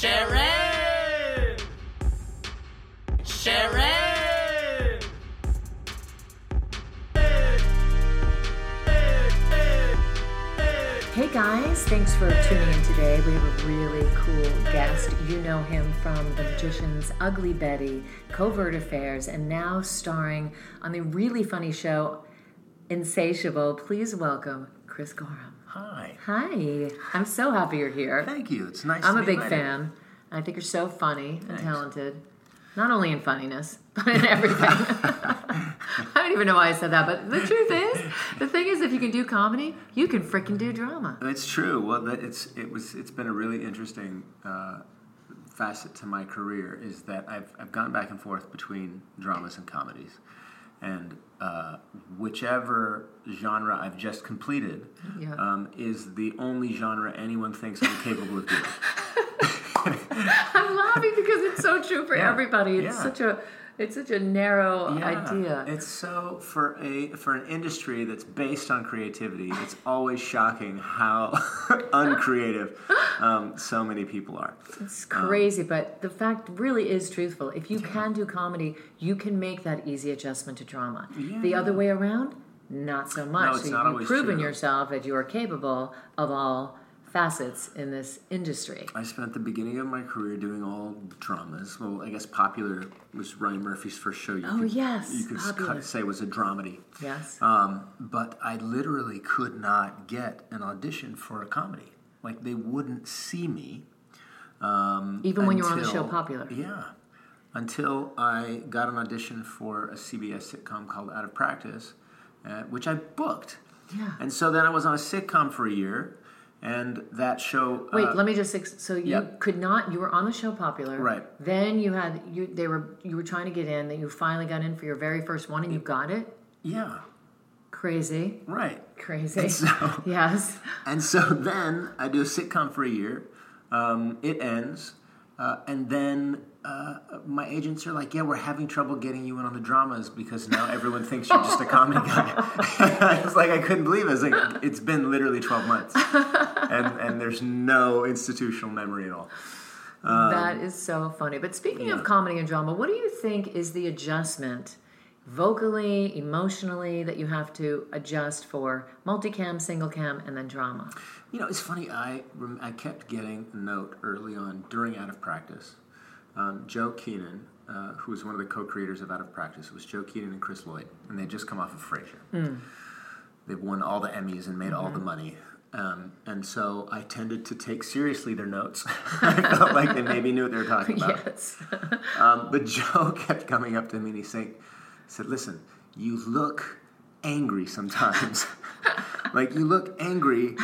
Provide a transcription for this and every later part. Sharon! Sharon! Hey guys, thanks for tuning in today. We have a really cool guest. You know him from The Magician's Ugly Betty, Covert Affairs, and now starring on the really funny show Insatiable. Please welcome Chris Gorham. Hi. Hi. I'm so happy you're here. Thank you. It's nice to be invited. I'm a big fan. I think you're so funny and talented. Not only in funniness, but in everything. I don't even know why I said that, but the truth is, if you can do comedy, you can freaking do drama. It's true. Well, it's been a really interesting facet to my career, is that I've gone back and forth between dramas and comedies. And whichever genre I've just completed is the only genre anyone thinks I'm capable of doing. I'm laughing because it's so true for everybody. It's such a narrow idea. It's so for an industry that's based on creativity, it's always shocking how uncreative so many people are. It's crazy, but the fact really is truthful. If you can do comedy, you can make that easy adjustment to drama. Yeah. The other way around, not so much. No, it's so not always true. You've proven yourself that you are capable of all facets in this industry. I spent the beginning of my career doing all dramas. Well, I guess Popular was Ryan Murphy's first show. You could say was a dramedy. Yes. But I literally could not get an audition for a comedy. Like, they wouldn't see me. Even when you were on the show Popular. Yeah. Until I got an audition for a CBS sitcom called Out of Practice, which I booked. Yeah. And so then I was on a sitcom for a year. And that show... Wait, let me just... You were on the show Popular. Right. Then you had... You were trying to get in, then you finally got in for your very first one, and you got it? Yeah. Crazy. Right. Crazy. And so, yes. And so then I do a sitcom for a year. It ends. And then my agents are like, yeah, we're having trouble getting you in on the dramas because now everyone thinks you're just a comedy guy. I was like, I couldn't believe it. It's been literally 12 months. And there's no institutional memory at all. That is so funny. But speaking of comedy and drama, what do you think is the adjustment vocally, emotionally, that you have to adjust for multicam, single cam, and then drama? You know, it's funny. I kept getting a note early on during Out of Practice. Joe Keenan, who was one of the co-creators of Out of Practice, it was Joe Keenan and Chris Lloyd, and they'd just come off of Frasier. Mm. They've won all the Emmys and made all the money. And so I tended to take seriously their notes. I felt like they maybe knew what they were talking about. Yes. But Joe kept coming up to me and he said, listen, you look angry sometimes. Like, you look angry,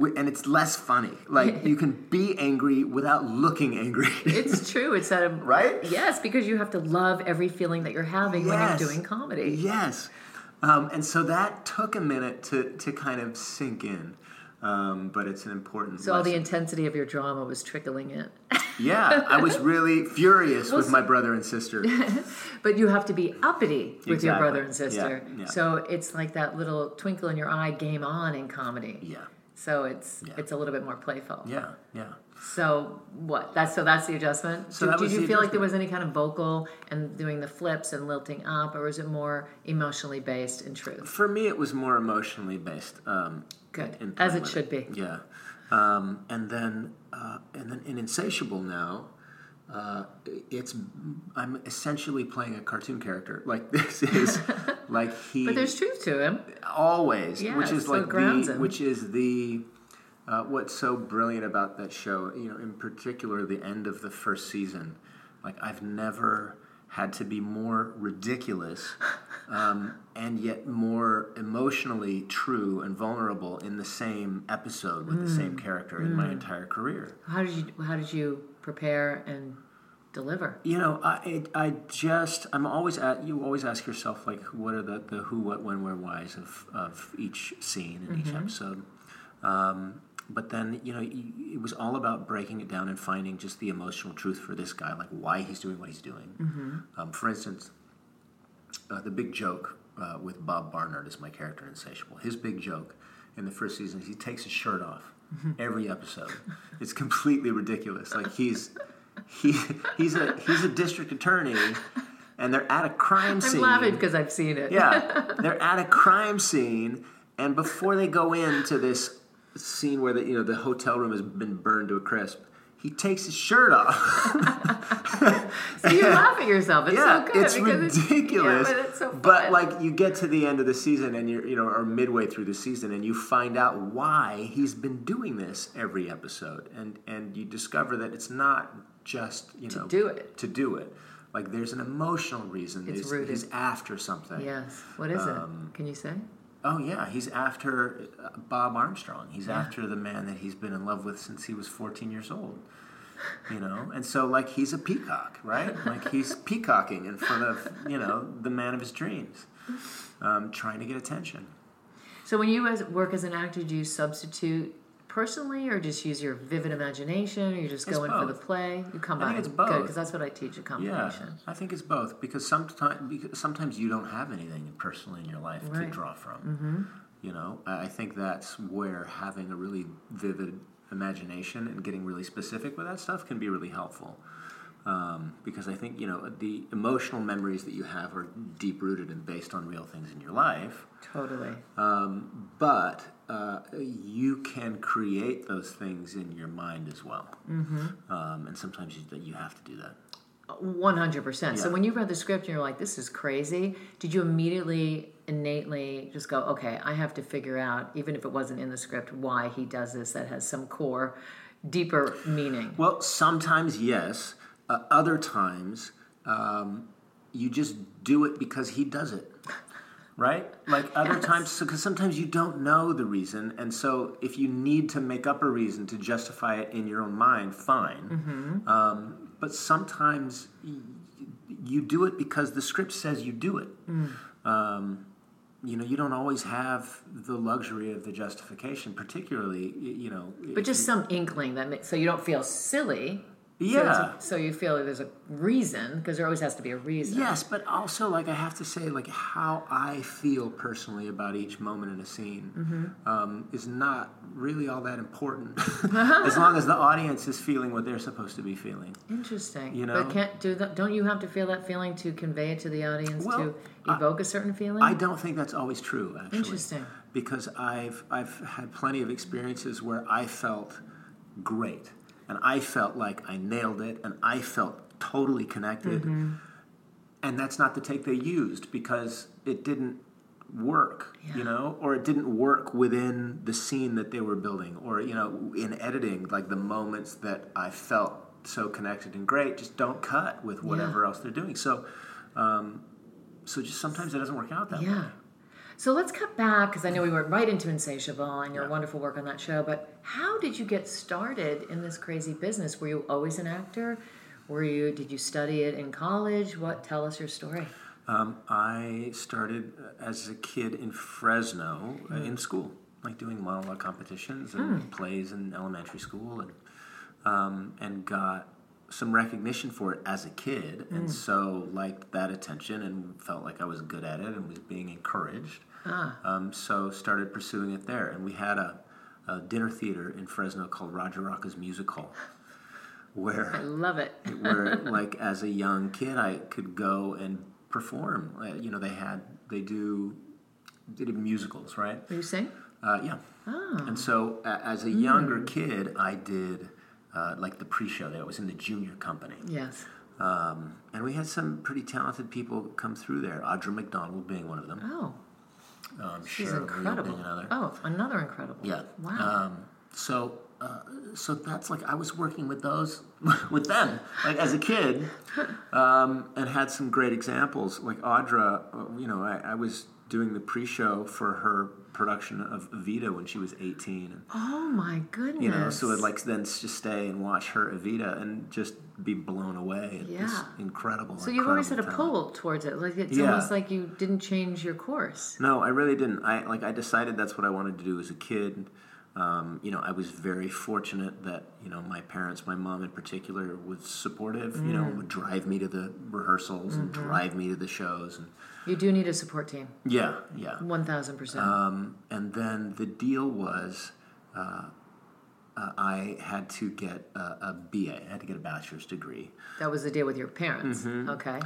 and it's less funny. Like, you can be angry without looking angry. It's true. It's that... Right? Yes, because you have to love every feeling that you're having when you're doing comedy. Yes. And so that took a minute to kind of sink in. But it's an important lesson. All the intensity of your drama was trickling in. Yeah, I was really furious with my brother and sister. But you have to be uppity with your brother and sister. Yeah. So it's like that little twinkle in your eye, game on in comedy. Yeah. So it's a little bit more playful. Yeah, yeah. So what? That's the adjustment? So did you feel like there was any kind of vocal and doing the flips and lilting up, or was it more emotionally based in truth? For me, it was more emotionally based. Good, as it should be. Yeah. And then in Insatiable now, I'm essentially playing a cartoon character. Like, this is like he. But there's truth to him. Always, yeah, which is so like what's so brilliant about that show. You know, in particular, the end of the first season. Like, I've never had to be more ridiculous, and yet more emotionally true and vulnerable in the same episode with the same character in my entire career. How did you prepare and deliver? You know, you always ask yourself, like, what are the who, what, when, where, whys of each scene and each episode. But then, you know, it was all about breaking it down and finding just the emotional truth for this guy, like why he's doing what he's doing. Mm-hmm. For instance, the big joke with Bob Barnard is my character in Insatiable. His big joke in the first season is he takes his shirt off every episode. It's completely ridiculous. Like he's a district attorney, and they're at a crime scene. I'm laughing because I've seen it. Yeah, they're at a crime scene, and before they go into this scene where the hotel room has been burned to a crisp, he takes his shirt off. So you laugh at yourself. It's so good. It's ridiculous. But it's so fun. But like you get to the end of the season and you're or midway through the season and you find out why he's been doing this every episode. And you discover that it's not just, to do it. Like there's an emotional reason. It's rooted. He's after something. Yes. What is it? Can you say? Oh, yeah. He's after Bob Armstrong. He's after the man that he's been in love with since he was 14 years old. And so, like, he's a peacock, right? Like, he's peacocking in front of, the man of his dreams, trying to get attention. So when you work as an actor, do you substitute personally or just use your vivid imagination, or you just go in for the play? You come by it's both. Because that's what I teach at combination. Yeah, I think it's both because sometimes you don't have anything personally in your life to draw from. Mm-hmm. I think that's where having a really vivid imagination and getting really specific with that stuff can be really helpful. Because I think, the emotional memories that you have are deep-rooted and based on real things in your life. Totally. But you can create those things in your mind as well. Mm-hmm. And sometimes you have to do that. 100%. Yeah. So when you read the script and you're like, this is crazy, did you immediately, innately just go, okay, I have to figure out, even if it wasn't in the script, why he does this that has some core, deeper meaning? Well, sometimes yes. Other times, you just do it because he does it, right? Like other times, because sometimes you don't know the reason, and so if you need to make up a reason to justify it in your own mind, fine. Mm-hmm. But sometimes you do it because the script says you do it. Mm. You don't always have the luxury of the justification, particularly, But just some inkling that makes so you don't feel silly. Yeah. So you feel like there's a reason, because there always has to be a reason. Yes, but also, like, I have to say, like, how I feel personally about each moment in a scene is not really all that important, as long as the audience is feeling what they're supposed to be feeling. Interesting. But don't you have to feel that feeling to convey it to the audience to evoke a certain feeling? I don't think that's always true, actually. Interesting. Because I've had plenty of experiences where I felt great. And I felt like I nailed it, and I felt totally connected. Mm-hmm. And that's not the take they used, because it didn't work, or it didn't work within the scene that they were building. Or, in editing, like the moments that I felt so connected and great, just don't cut with whatever else they're doing. So, just sometimes it doesn't work out that way. So let's cut back, because I know we went right into Insatiable and your wonderful work on that show, but how did you get started in this crazy business? Were you always an actor? Did you study it in college? Tell us your story. I started as a kid in Fresno in school, like doing monologue competitions and plays in elementary school, and got some recognition for it as a kid, and so liked that attention and felt like I was good at it and was being encouraged. So started pursuing it there, and we had a dinner theater in Fresno called Roger Rocka's Musical, where I love it. Where like as a young kid I could go and perform. They did musicals, right? Did you sing? Yeah. Oh. And so as a younger kid I did. Like the pre-show there. It was in the junior company. Yes. And we had some pretty talented people come through there, Audra McDonald being one of them. Oh. She's incredible. Another incredible. Yeah. Wow. So that's like I was working with them, like as a kid, and had some great examples. Like Audra, I was doing the pre-show for her production of Evita when she was 18. Oh my goodness. So I'd like then just stay and watch her Evita and just be blown away. Yeah. It's incredible. So you've always had a pull towards it. Like it's almost like you didn't change your course. No, I really didn't. I decided that's what I wanted to do as a kid. I was very fortunate that, my parents, my mom in particular, was supportive, would drive me to the rehearsals and drive me to the shows. And you do need a support team. Yeah. 1,000%. And then the deal was I had to get a BA. I had to get a bachelor's degree. That was the deal with your parents. Mm-hmm. Okay.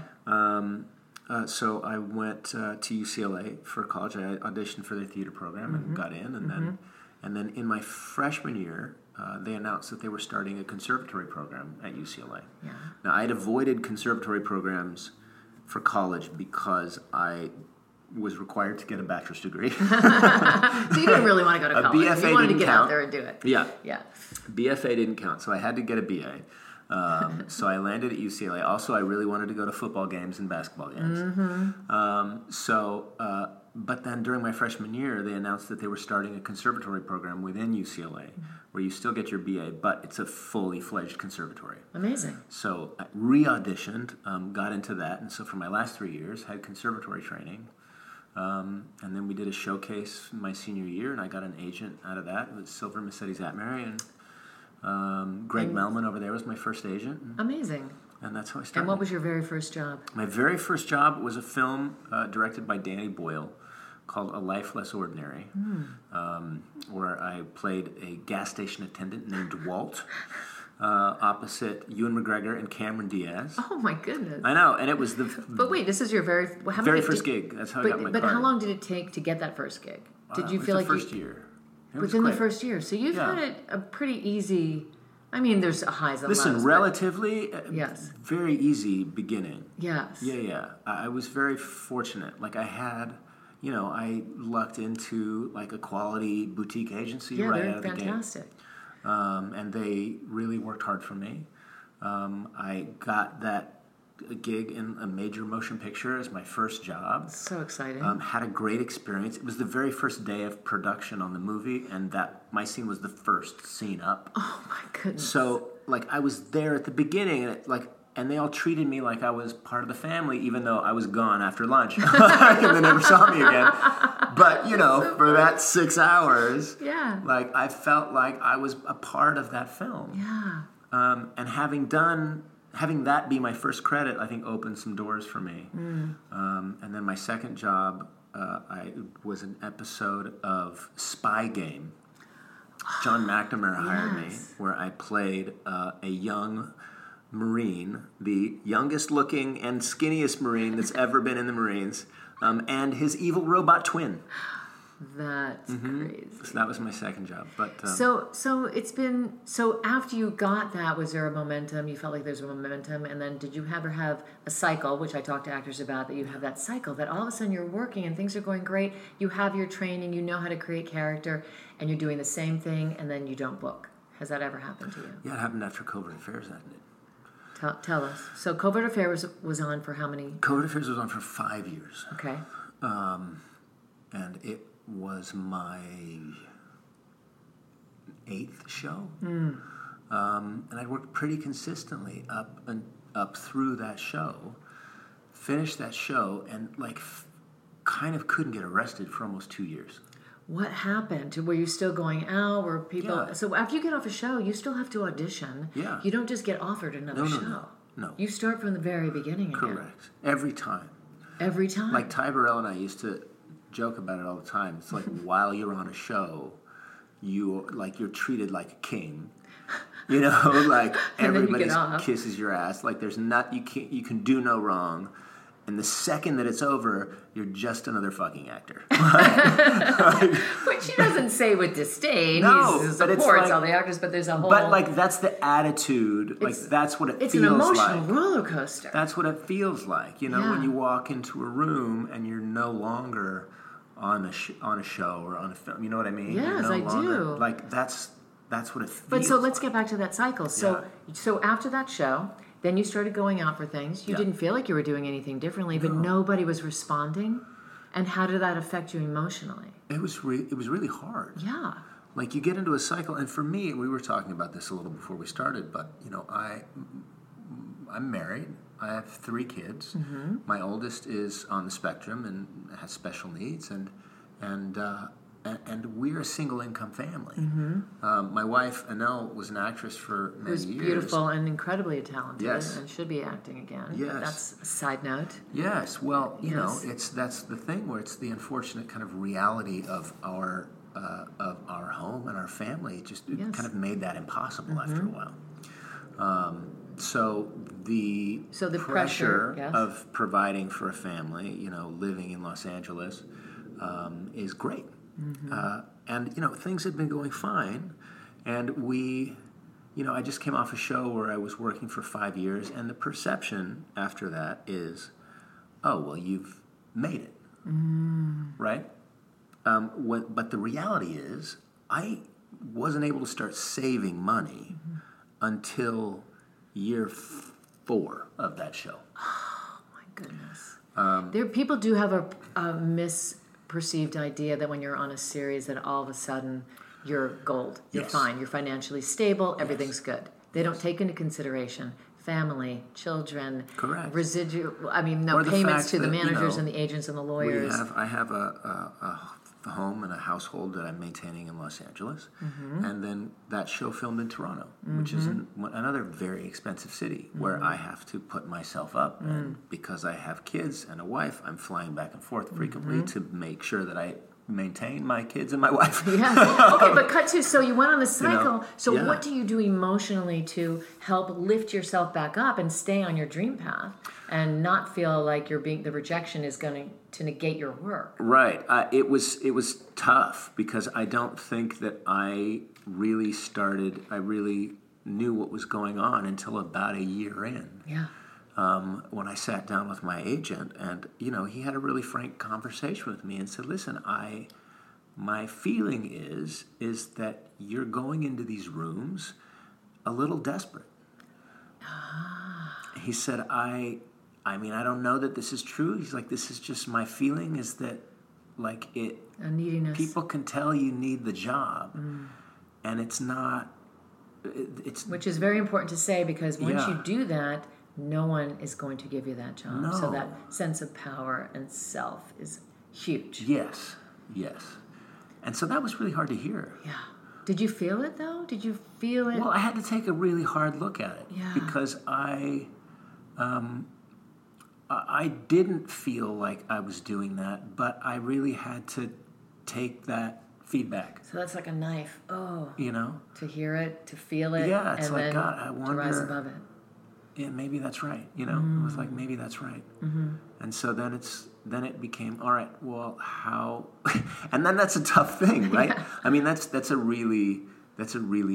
So I went to UCLA for college. I auditioned for the theater program and got in. And then in my freshman year, they announced that they were starting a conservatory program at UCLA. Yeah. Now, I had avoided conservatory programs for college because I was required to get a bachelor's degree. So you didn't really want to go to college. BFA you wanted to get count. Out there and do it. Yeah. Yeah. BFA didn't count, so I had to get a BA. So I landed at UCLA. Also, I really wanted to go to football games and basketball games. Mm-hmm. But then during my freshman year, they announced that they were starting a conservatory program within UCLA where you still get your BA, but it's a fully fledged conservatory. Amazing. So I re-auditioned, got into that. And so for my last 3 years, had conservatory training. And then we did a showcase my senior year, and I got an agent out of that. It was Silver Mercedes Atmary, and Greg Melman over there was my first agent. Amazing. And that's how I started. And what was your very first job? My very first job was a film directed by Danny Boyle called A Life Less Ordinary, where I played a gas station attendant named Walt. Opposite Ewan McGregor and Cameron Diaz. Oh my goodness! I know, and it was the. But wait, this is your very first gig. That's how I got my. But how long did it take to get that first gig? Did you feel like the first year? Within the first year, so you've had it a pretty easy. I mean, there's highs and lows. Listen, relatively, very easy beginning. Yes. Yeah. I was very fortunate. Like I had. You know, I lucked into like a quality boutique agency right out of the gate. Yeah, they're fantastic. And they really worked hard for me. I got that gig in a major motion picture as my first job. So exciting. Had a great experience. It was the very first day of production on the movie, and that my scene was the first scene up. Oh, my goodness. So, like, I was there at the beginning, and and they all treated me like I was part of the family, even though I was gone after lunch. And they never saw me again. But, you know, for that 6 hours, like I felt like I was a part of that film. Yeah. And having that be my first credit, I think opened some doors for me. Mm. And then my second job was an episode of Spy Game. John McNamara hired me, where I played a young Marine, the youngest looking and skinniest Marine that's ever been in the Marines, and his evil robot twin. That's crazy. So that was my second job. But so after you got that, was there a momentum? You felt like there's a momentum, and then did you ever have a cycle, which I talk to actors about, that you have that cycle that all of a sudden you're working and things are going great, you have your training, you know how to create character, and you're doing the same thing, and then you don't book. Has that ever happened to you? Yeah, it happened after Covert Affairs, hasn't it? Tell us. So Covert Affairs was on for how many? Covert Affairs was on for 5 years. Okay. And it was my 8th show. Mm. And I worked pretty consistently up through that show, finished that show, and kind of couldn't get arrested for almost 2 years. What happened? Were you still going out? Were people? Yeah. So after you get off a show, you still have to audition. Yeah. You don't just get offered another show. No. You start from the very beginning again. Correct. Every time. Like Ty Burrell and I used to joke about it all the time. It's like while you're on a show, you're treated like a king. You know, like everybody kisses your ass. Like there's not you can do no wrong. And the second that it's over, you're just another fucking actor. Which he doesn't say with disdain. No, he supports all the actors, but there's a whole... But, that's the attitude. That's what it feels like. It's an emotional roller coaster. That's what it feels like, when you walk into a room and you're no longer on a show or on a film. You know what I mean? Yes, I do. That's what it feels like. But so let's get back to that cycle. So after that show... Then you started going out for things. You didn't feel like you were doing anything differently, but nobody was responding. And how did that affect you emotionally? It was really hard. Yeah. Like you get into a cycle, and for me, we were talking about this a little before we started, but I'm married. I have 3 kids. Mm-hmm. My oldest is on the spectrum and has special needs, and we're a single-income family. Mm-hmm. My wife, Anel, was an actress for many years. Who's beautiful and incredibly talented and should be acting again. Yes. That's a side note. Yes. Well, that's the thing where it's the unfortunate kind of reality of our of our home and our family, it just kind of made that impossible after a while. So the pressure of providing for a family, you know, living in Los Angeles, is great. And, you know, things had been going fine. And we, you know, I just came off a show where I was working for 5 years. And the perception after that is, oh, well, you've made it. Right? But the reality is, I wasn't able to start saving money until year four of that show. Oh, my goodness. People do have a misperceived idea that when you're on a series that all of a sudden you're gold, you're fine, you're financially stable, everything's good. They don't take into consideration family, children, residual, I mean, no, payments to the managers and the agents and the lawyers. I have a home and a household that I'm maintaining in Los Angeles. And then that show filmed in Toronto, which is another very expensive city where I have to put myself up. And because I have kids and a wife, I'm flying back and forth frequently to make sure that I maintain my kids and my wife. Okay, but cut to, so you went on the cycle. You know, so what do you do emotionally to help lift yourself back up and stay on your dream path and not feel like you're being, the rejection is going to negate your work? Right. It was tough because I don't think that I really knew what was going on until about a year in. When I sat down with my agent, and you know, he had a really frank conversation with me and said, "Listen, my feeling is that you're going into these rooms a little desperate." He said, "I mean, I don't know that this is true." He's like, "This is just my feeling. Is that like it? A neediness. People can tell you need the job, and it's not. It's which is very important to say because once you do that." No one is going to give you that job. No. So that sense of power and self is huge. Yes. And so that was really hard to hear. Yeah. Did you feel it, though? Did you feel it? Well, I had to take a really hard look at it. Yeah. Because I didn't feel like I was doing that, but I really had to take that feedback. So that's like a knife. Oh. You know? To hear it, to feel it. Yeah, it's and like, then God, I wonder. To rise above it. Yeah, maybe that's right, you know? It was like, maybe that's right. And so then it became, all right, well, how... and then that's a tough thing, right? Yeah. I mean, that's a really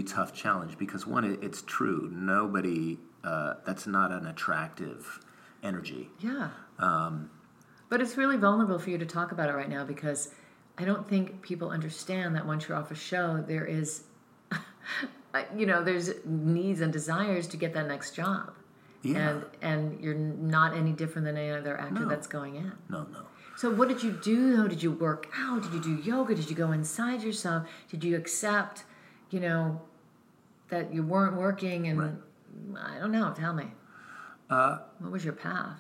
tough challenge because, one, it's true. Nobody... that's not an attractive energy. Yeah. But it's really vulnerable for you to talk about it right now because I don't think people understand that once you're off a show, there is... you know, there's needs and desires to get that next job. Yeah. And you're not any different than any other actor that's going in. No. So what did you do, though? Did you work out? Did you do yoga? Did you go inside yourself? Did you accept, you know, that you weren't working? And I don't know. Tell me. What was your path?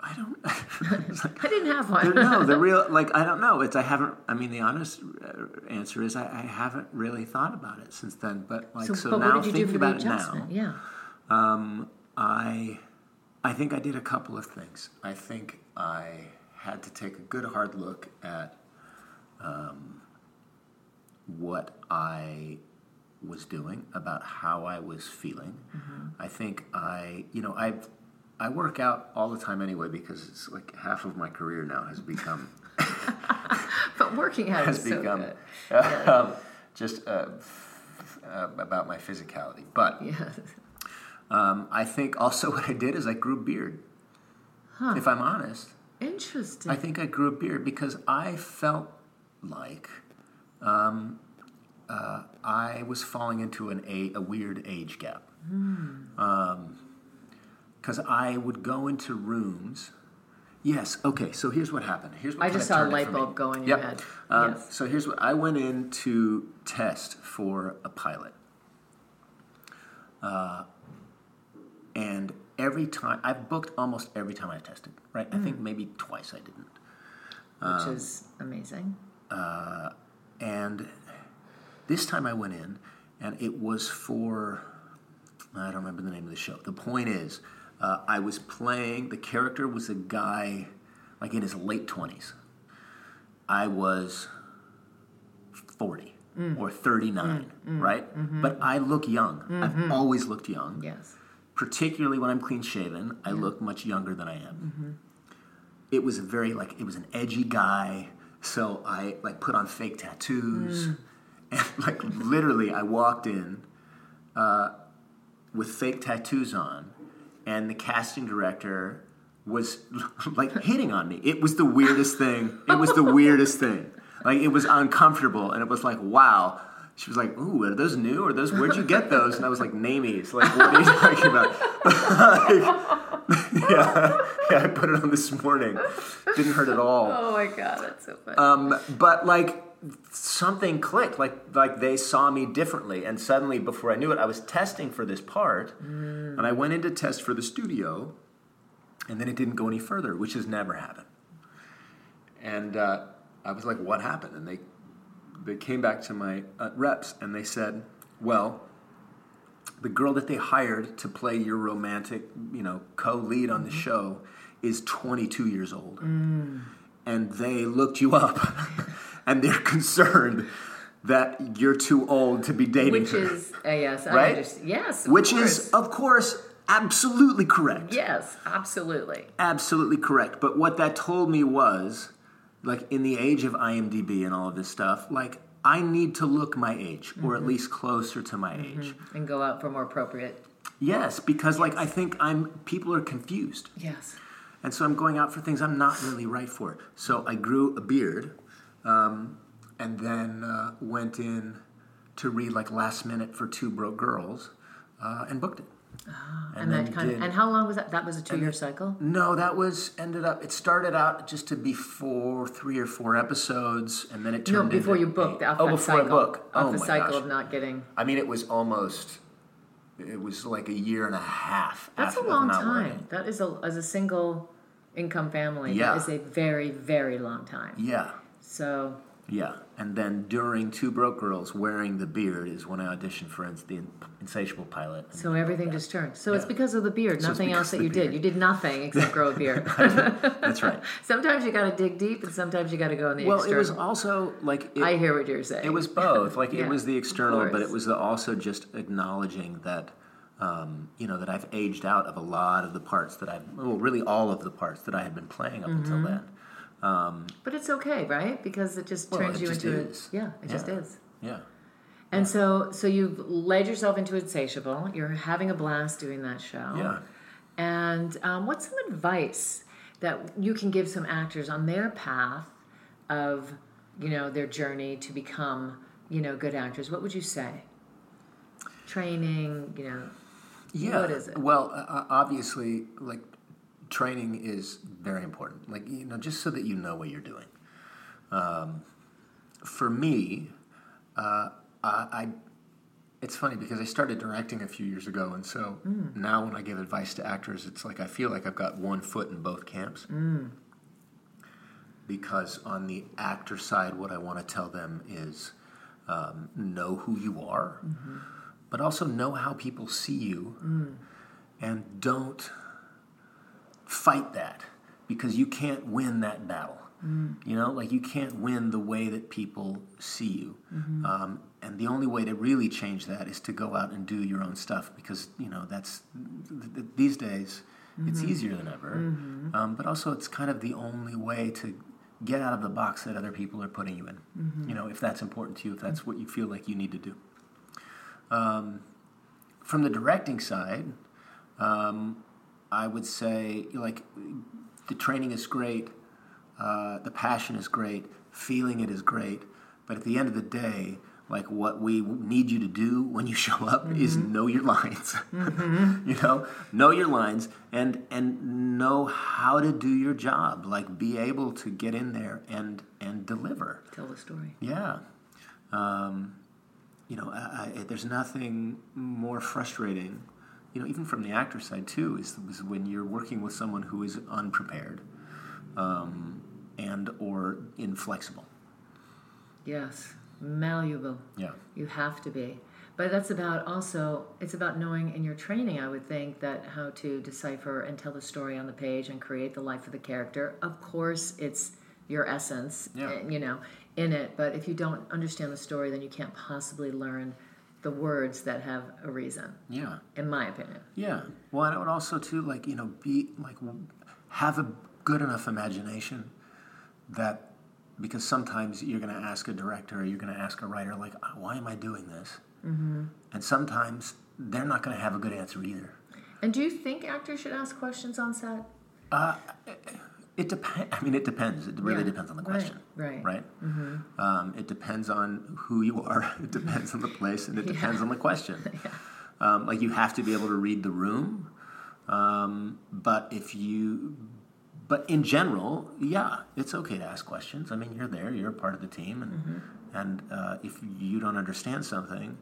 I don't... I didn't have one. I don't know. The honest answer is I haven't really thought about it since then. But, like, so now thinking about it now... Yeah. I think I did a couple of things. I think I had to take a good hard look at what I was doing, about how I was feeling. I think I work out all the time anyway because it's like half of my career now has become. But working out is so good. About my physicality. But I think also what I did is I grew a beard. If I'm honest. Interesting. I think I grew a beard because I felt like I was falling into a weird age gap. Because I would go into rooms. Yes. Okay. So here's what happened. I just saw a light bulb go in your head. Yes. So here's what I went in to test for a pilot. And every time I've booked almost every time I've tested. Right. I think maybe twice I didn't. Which is amazing. And this time I went in, and it was for I don't remember the name of the show. The point is. I was playing, the character was a guy, like in his late 20s. I was 40 or 39, right? Mm-hmm. But I look young. Mm-hmm. I've always looked young. Yes. Particularly when I'm clean-shaven, I look much younger than I am. Mm-hmm. It was a very, like, it was an edgy guy, so I, like, put on fake tattoos. And, like, literally, I walked in with fake tattoos on, and the casting director was, like, hitting on me. It was the weirdest thing. It was the weirdest thing. Like, it was uncomfortable, and it was like, wow. She was like, ooh, are those new? Or those, where'd you get those? And I was like, Namies. Like, what are you talking about? Like, yeah, I put it on this morning. Didn't hurt at all. Oh, my God, that's so funny. But, like, something clicked. Like they saw me differently. And suddenly, before I knew it, I was testing for this part. And I went in to test for the studio. And then it didn't go any further, which has never happened. And I was like, what happened? And they came back to my reps, and they said, well, the girl that they hired to play your romantic, you know, co-lead on the show is 22 years old. And they looked you up, and they're concerned that you're too old to be dating her. Which is, yes, right? I understand. Yes, Which is, of course... Absolutely correct. Yes, absolutely. Absolutely correct. But what that told me was, like, in the age of IMDb and all of this stuff, like, I need to look my age, or at least closer to my age. And go out for more appropriate. Yes, because, like, I think people are confused. Yes. And so I'm going out for things I'm not really right for. So I grew a beard, and then went in to read, like, last minute for Two Broke Girls, and booked it. Oh, and how long was that? That was a 2-year cycle? No, that was it started out just to be 3 or 4 episodes, and then it turned into before you booked off that cycle. Before I booked. Off the cycle of not getting. I mean, it was like a year and a half. That's a long time. That is as a single income family, that is a very, very long time. Yeah. So. Yeah, and then during Two Broke Girls, wearing the beard is when I auditioned for the Insatiable pilot. So everything just turned. So it's because of the beard, nothing else that you did. You did nothing except grow a beard. That's right. Sometimes you got to dig deep, and sometimes you got to go in the external. Well, it was also like... I hear what you're saying. It was both. Like, it was the external, but it was also just acknowledging that, that I've aged out of a lot of the parts that really all of the parts that I had been playing up until then. But it's okay, right? Because it just turns you into it. Yeah, it just is. Yeah. And so you've led yourself into Insatiable. You're having a blast doing that show. Yeah. And what's some advice that you can give some actors on their path of, their journey to become, good actors? What would you say? Training, Yeah. What is it? Well, obviously, like, training is very important. Like, just so that you know what you're doing. For me, it's funny because I started directing a few years ago, and so now when I give advice to actors, it's like I feel like I've got one foot in both camps. Because on the actor side, what I want to tell them is know who you are, but also know how people see you, and don't fight that, because you can't win that battle. You can't win the way that people see you. And the only way to really change that is to go out and do your own stuff, because that's these days it's easier than ever. But also it's kind of the only way to get out of the box that other people are putting you in, if that's important to you, if that's what you feel like you need to do. From the directing side, I would say, like, the training is great, the passion is great, feeling it is great, but at the end of the day, like, what we need you to do when you show up is know your lines, know your lines, and know how to do your job, like, be able to get in there and deliver. Tell the story. Yeah. There's nothing more frustrating, even from the actor side, too, is when you're working with someone who is unprepared and or inflexible. Yes, malleable. Yeah. You have to be. But that's it's about knowing in your training, I would think, that how to decipher and tell the story on the page and create the life of the character. Of course, it's your essence, in it, but if you don't understand the story, then you can't possibly learn the words that have a reason. Yeah. In my opinion. Yeah. Well, and I would also, too, like, you know, be, like, have a good enough imagination that, because sometimes you're going to ask a director or you're going to ask a writer, like, why am I doing this? Mm-hmm. And sometimes they're not going to have a good answer either. And do you think actors should ask questions on set? It depends. I mean, it depends. It really depends on the question. Right? Mm-hmm. It depends on who you are. It depends on the place, and it depends on the question. Like, you have to be able to read the room. But in general, yeah, it's okay to ask questions. I mean, you're there. You're a part of the team, and if you don't understand something,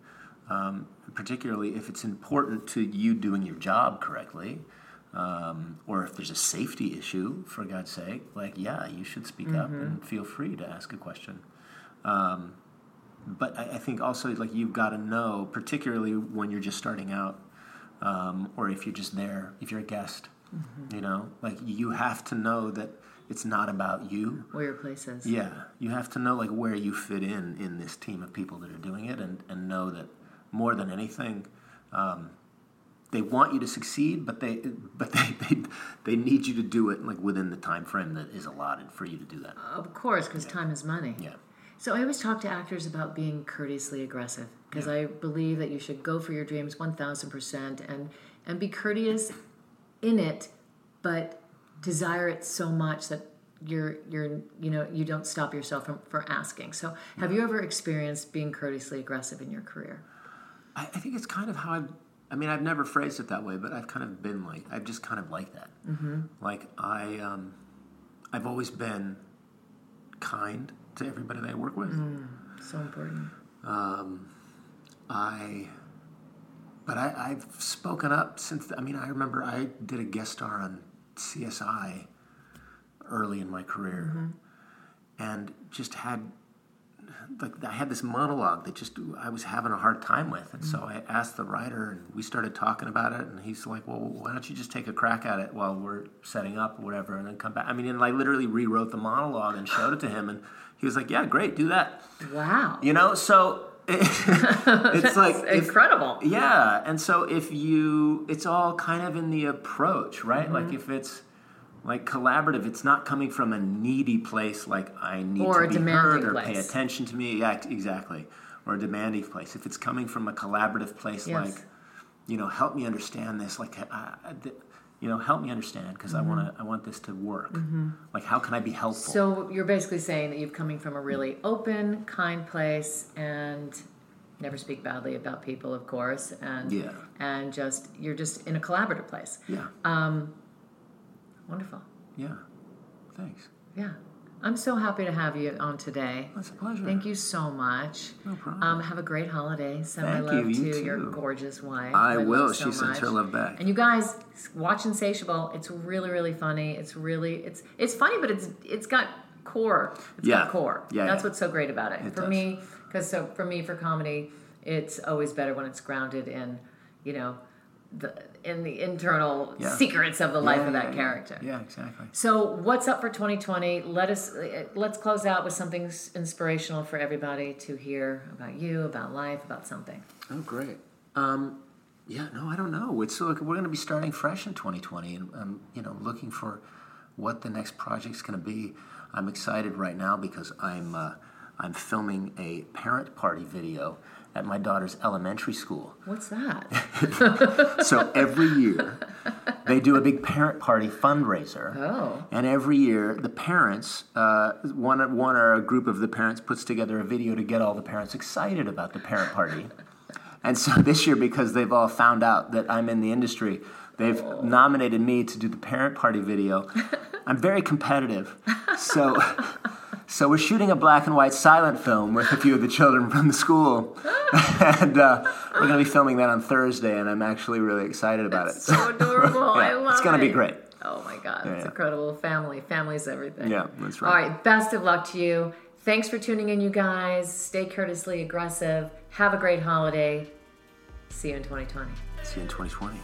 particularly if it's important to you doing your job correctly. Or if there's a safety issue, for God's sake, like, yeah, you should speak up and feel free to ask a question. But I think also, like, you've got to know, particularly when you're just starting out, or if you're just there, if you're a guest, you know, like, you have to know that it's not about you. Or your places. Yeah. You have to know, like, where you fit in this team of people that are doing it, and know that more than anything, they want you to succeed, but they need you to do it, like, within the time frame that is allotted for you to do that. Of course, because time is money. Yeah. So I always talk to actors about being courteously aggressive, because I believe that you should go for your dreams 1,000% and be courteous in it, but desire it so much that you don't stop yourself from asking. So have you ever experienced being courteously aggressive in your career? I think it's kind of how I've never phrased it that way, but I've kind of been like, I've just kind of like that. Mm-hmm. Like, I've always been kind to everybody that I work with. So important. I've spoken up since, I remember I did a guest star on CSI early in my career, and just had, like, I had this monologue that just I was having a hard time with, and so I asked the writer, and we started talking about it, and he's like, well, why don't you just take a crack at it while we're setting up or whatever, and then come back. And I literally rewrote the monologue and showed it to him, and he was like, yeah, great, do that. Wow. You know, so it's like... incredible. Yeah, and so if you... It's all kind of in the approach, right? Like, if it's... Like, collaborative, it's not coming from a needy place, like, I need to be heard or pay attention to me. Yeah, exactly. Or a demanding place. If it's coming from a collaborative place, like, you know, help me understand this. Like, help me understand, because I want this to work. Like, how can I be helpful? So you're basically saying that you're coming from a really open, kind place, and never speak badly about people, of course. And, and just, you're just in a collaborative place. Yeah. Wonderful. Yeah. Thanks. Yeah. I'm so happy to have you on today. That's a pleasure. Thank you so much. No problem. Have a great holiday. Send my love to your gorgeous wife. I will. She sends her love back. And you guys, watch Insatiable. It's really, really funny. It's funny, but it's got core. It's got core. Yeah. That's what's so great about it. For comedy, it's always better when it's grounded in, you know, in the internal secrets of the life of that character. Yeah, exactly. So what's up for 2020? Let's close out with something inspirational for everybody to hear about you, about life, about something. Oh, great. I don't know. It's like we're going to be starting fresh in 2020, and looking for what the next project's going to be. I'm excited right now because I'm filming a parent party video at my daughter's elementary school. What's that? So every year, they do a big parent party fundraiser. Oh. And every year, the parents, one or a group of the parents puts together a video to get all the parents excited about the parent party. And so this year, because they've all found out that I'm in the industry, they've nominated me to do the parent party video. I'm very competitive, so... So we're shooting a black and white silent film with a few of the children from the school, and we're going to be filming that on Thursday, and I'm actually really excited about it. So adorable. I love it. It's going to be great. Oh, my God. It's incredible. Family's everything. Yeah, that's right. All right. Best of luck to you. Thanks for tuning in, you guys. Stay courteously aggressive. Have a great holiday. See you in 2020.